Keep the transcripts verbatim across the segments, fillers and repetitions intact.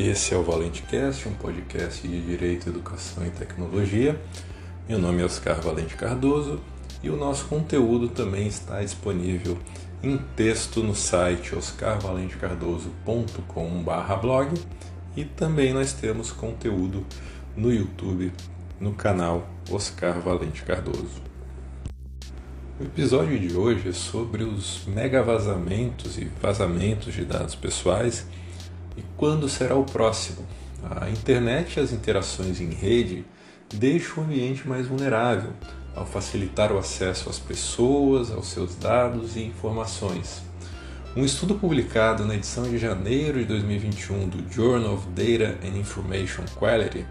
Esse é o ValenteCast, um podcast de Direito, Educação e Tecnologia. Meu nome é Oscar Valente Cardoso e o nosso conteúdo também está disponível em texto no site oscar valente cardoso ponto com barra blog e também nós temos conteúdo no YouTube, no canal Oscar Valente Cardoso. O episódio de hoje é sobre os mega vazamentos e vazamentos de dados pessoais e quando será o próximo. A internet e as interações em rede deixam o ambiente mais vulnerável ao facilitar o acesso às pessoas, aos seus dados e informações. Um estudo publicado na edição de janeiro de dois mil e vinte e um do Journal of Data and Information Quality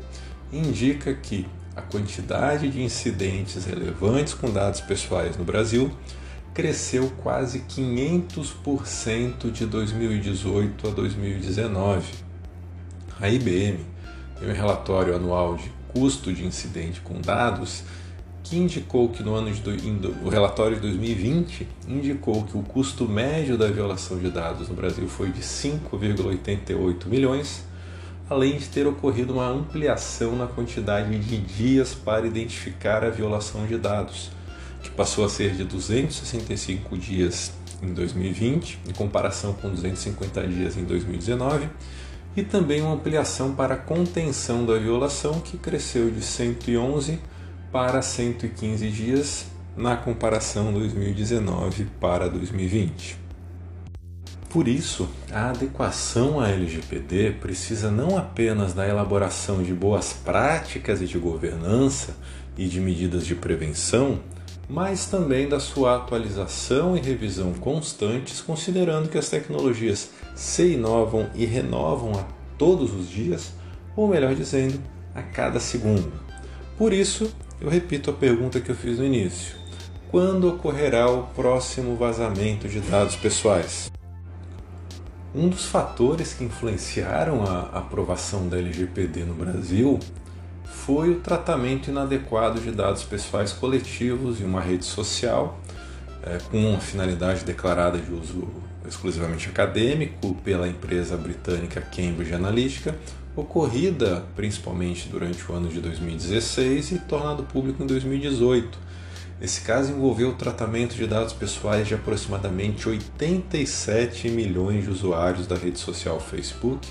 indica que a quantidade de incidentes relevantes com dados pessoais no Brasil cresceu quase quinhentos por cento de dois mil e dezoito a dois mil e dezenove. A I B M tem um relatório anual de custo de incidente com dados que indicou que no ano de do... o relatório de dois mil e vinte indicou que o custo médio da violação de dados no Brasil foi de cinco vírgula oitenta e oito milhões, além de ter ocorrido uma ampliação na quantidade de dias para identificar a violação de dados, que passou a ser de duzentos e sessenta e cinco dias em dois mil e vinte, em comparação com duzentos e cinquenta dias em dois mil e dezenove, e também uma ampliação para a contenção da violação, que cresceu de cento e onze para cento e quinze dias, na comparação dois mil e dezenove para dois mil e vinte. Por isso, a adequação à L G P D precisa não apenas da elaboração de boas práticas e de governança e de medidas de prevenção, mas também da sua atualização e revisão constantes, considerando que as tecnologias se inovam e renovam a todos os dias, ou melhor dizendo, a cada segundo. Por isso, eu repito a pergunta que eu fiz no início: quando ocorrerá o próximo vazamento de dados pessoais? Um dos fatores que influenciaram a aprovação da L G P D no Brasil foi o tratamento inadequado de dados pessoais coletivos em uma rede social, é, com a finalidade declarada de uso exclusivamente acadêmico pela empresa britânica Cambridge Analytica, ocorrida principalmente durante o ano de dois mil e dezesseis e tornado público em dois mil e dezoito. Esse caso envolveu o tratamento de dados pessoais de aproximadamente oitenta e sete milhões de usuários da rede social Facebook,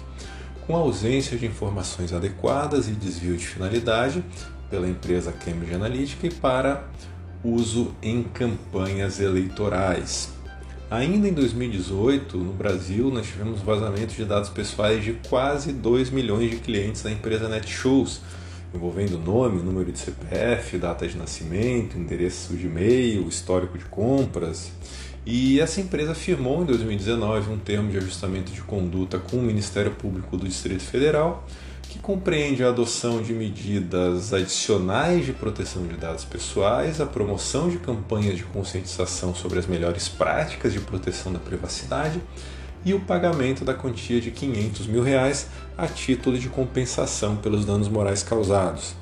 com ausência de informações adequadas e desvio de finalidade pela empresa Cambridge Analytica e para uso em campanhas eleitorais. Ainda em dois mil e dezoito, no Brasil, nós tivemos vazamentos de dados pessoais de quase dois milhões de clientes da empresa Netshoes, envolvendo nome, número de C P F, data de nascimento, endereço de e-mail, histórico de compras. E essa empresa firmou em dois mil e dezenove um termo de ajustamento de conduta com o Ministério Público do Distrito Federal, que compreende a adoção de medidas adicionais de proteção de dados pessoais, a promoção de campanhas de conscientização sobre as melhores práticas de proteção da privacidade e o pagamento da quantia de quinhentos mil reais a título de compensação pelos danos morais causados.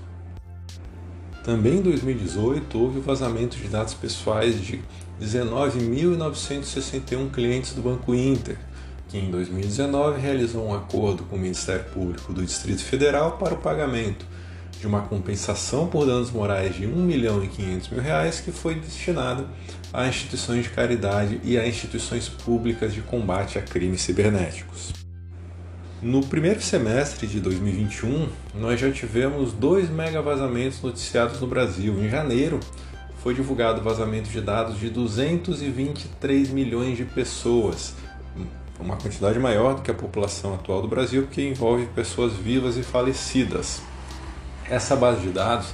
Também em dois mil e dezoito houve o vazamento de dados pessoais de dezenove mil novecentos e sessenta e um clientes do Banco Inter, que em dois mil e dezenove realizou um acordo com o Ministério Público do Distrito Federal para o pagamento de uma compensação por danos morais de um milhão e quinhentos mil reais, que foi destinada a instituições de caridade e a instituições públicas de combate a crimes cibernéticos. No primeiro semestre de dois mil e vinte e um, nós já tivemos dois mega vazamentos noticiados no Brasil. Em janeiro, foi divulgado vazamento de dados de duzentos e vinte e três milhões de pessoas, uma quantidade maior do que a população atual do Brasil, porque envolve pessoas vivas e falecidas. Essa base de dados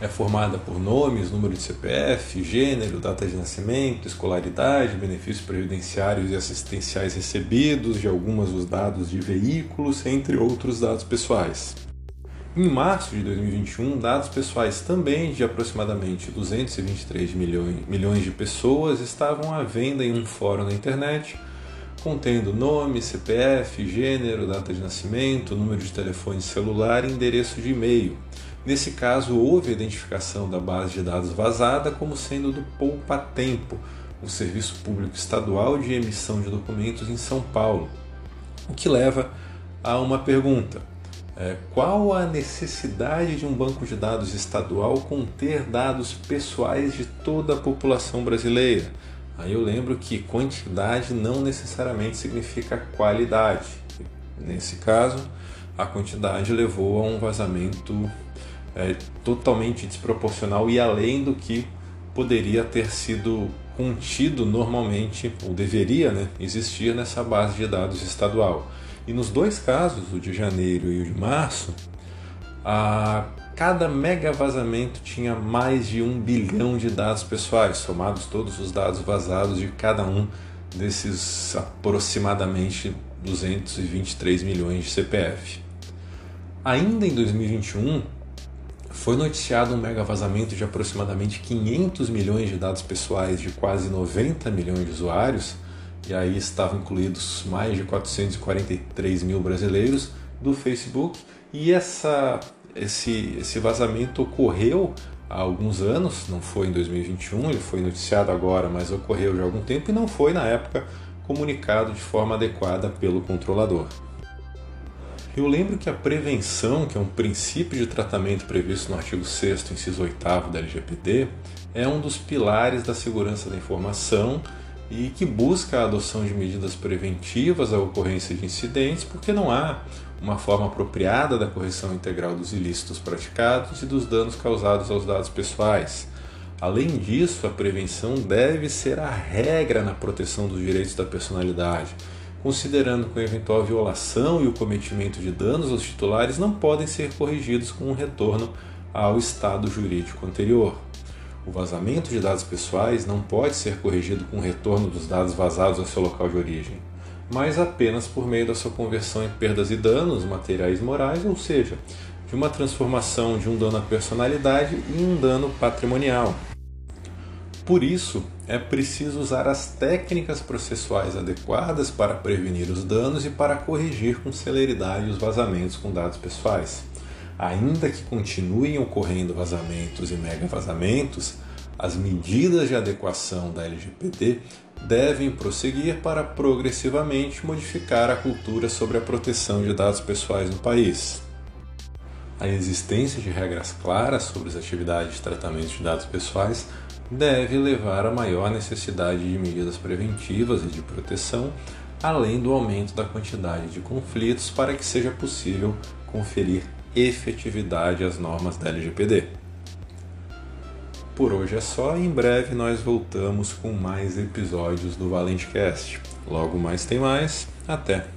é formada por nomes, número de C P F, gênero, data de nascimento, escolaridade, benefícios previdenciários e assistenciais recebidos, de algumas dos dados de veículos, entre outros dados pessoais. Em março de dois mil e vinte e um, dados pessoais também de aproximadamente duzentos e vinte e três milhões de pessoas estavam à venda em um fórum na internet, contendo nome, C P F, gênero, data de nascimento, número de telefone celular e endereço de e-mail. Nesse caso, houve a identificação da base de dados vazada como sendo do Poupatempo, o Serviço Público Estadual de Emissão de Documentos em São Paulo, o que leva a uma pergunta. É, qual a necessidade de um banco de dados estadual conter dados pessoais de toda a população brasileira? Aí eu lembro que quantidade não necessariamente significa qualidade. Nesse caso, a quantidade levou a um vazamento é, totalmente desproporcional e além do que poderia ter sido contido normalmente, ou deveria, né, existir nessa base de dados estadual. E nos dois casos, o de janeiro e o de março, a cada mega vazamento tinha mais de um bilhão de dados pessoais, somados todos os dados vazados de cada um desses aproximadamente duzentos e vinte e três milhões de C P F. Ainda em dois mil e vinte e um, foi noticiado um mega vazamento de aproximadamente quinhentos milhões de dados pessoais de quase noventa milhões de usuários, e aí estavam incluídos mais de quatrocentos e quarenta e três mil brasileiros do Facebook, e essa, esse, esse vazamento ocorreu há alguns anos, não foi em dois mil e vinte e um, ele foi noticiado agora, mas ocorreu já há algum tempo e não foi, na época, comunicado de forma adequada pelo controlador. Eu lembro que a prevenção, que é um princípio de tratamento previsto no artigo sexto, inciso oitavo da L G P D, é um dos pilares da segurança da informação e que busca a adoção de medidas preventivas à ocorrência de incidentes, porque não há uma forma apropriada da correção integral dos ilícitos praticados e dos danos causados aos dados pessoais. Além disso, a prevenção deve ser a regra na proteção dos direitos da personalidade, considerando que a eventual violação e o cometimento de danos aos titulares não podem ser corrigidos com um retorno ao estado jurídico anterior. O vazamento de dados pessoais não pode ser corrigido com o retorno dos dados vazados ao seu local de origem, mas apenas por meio da sua conversão em perdas e danos materiais e morais, ou seja, de uma transformação de um dano à personalidade em um dano patrimonial. Por isso, é preciso usar as técnicas processuais adequadas para prevenir os danos e para corrigir com celeridade os vazamentos com dados pessoais. Ainda que continuem ocorrendo vazamentos e mega vazamentos, as medidas de adequação da L G P D devem prosseguir para progressivamente modificar a cultura sobre a proteção de dados pessoais no país. A existência de regras claras sobre as atividades de tratamento de dados pessoais deve levar à maior necessidade de medidas preventivas e de proteção, além do aumento da quantidade de conflitos, para que seja possível conferir efetividade às normas da L G P D. Por hoje é só, e em breve nós voltamos com mais episódios do ValenteCast. Logo mais tem mais, até!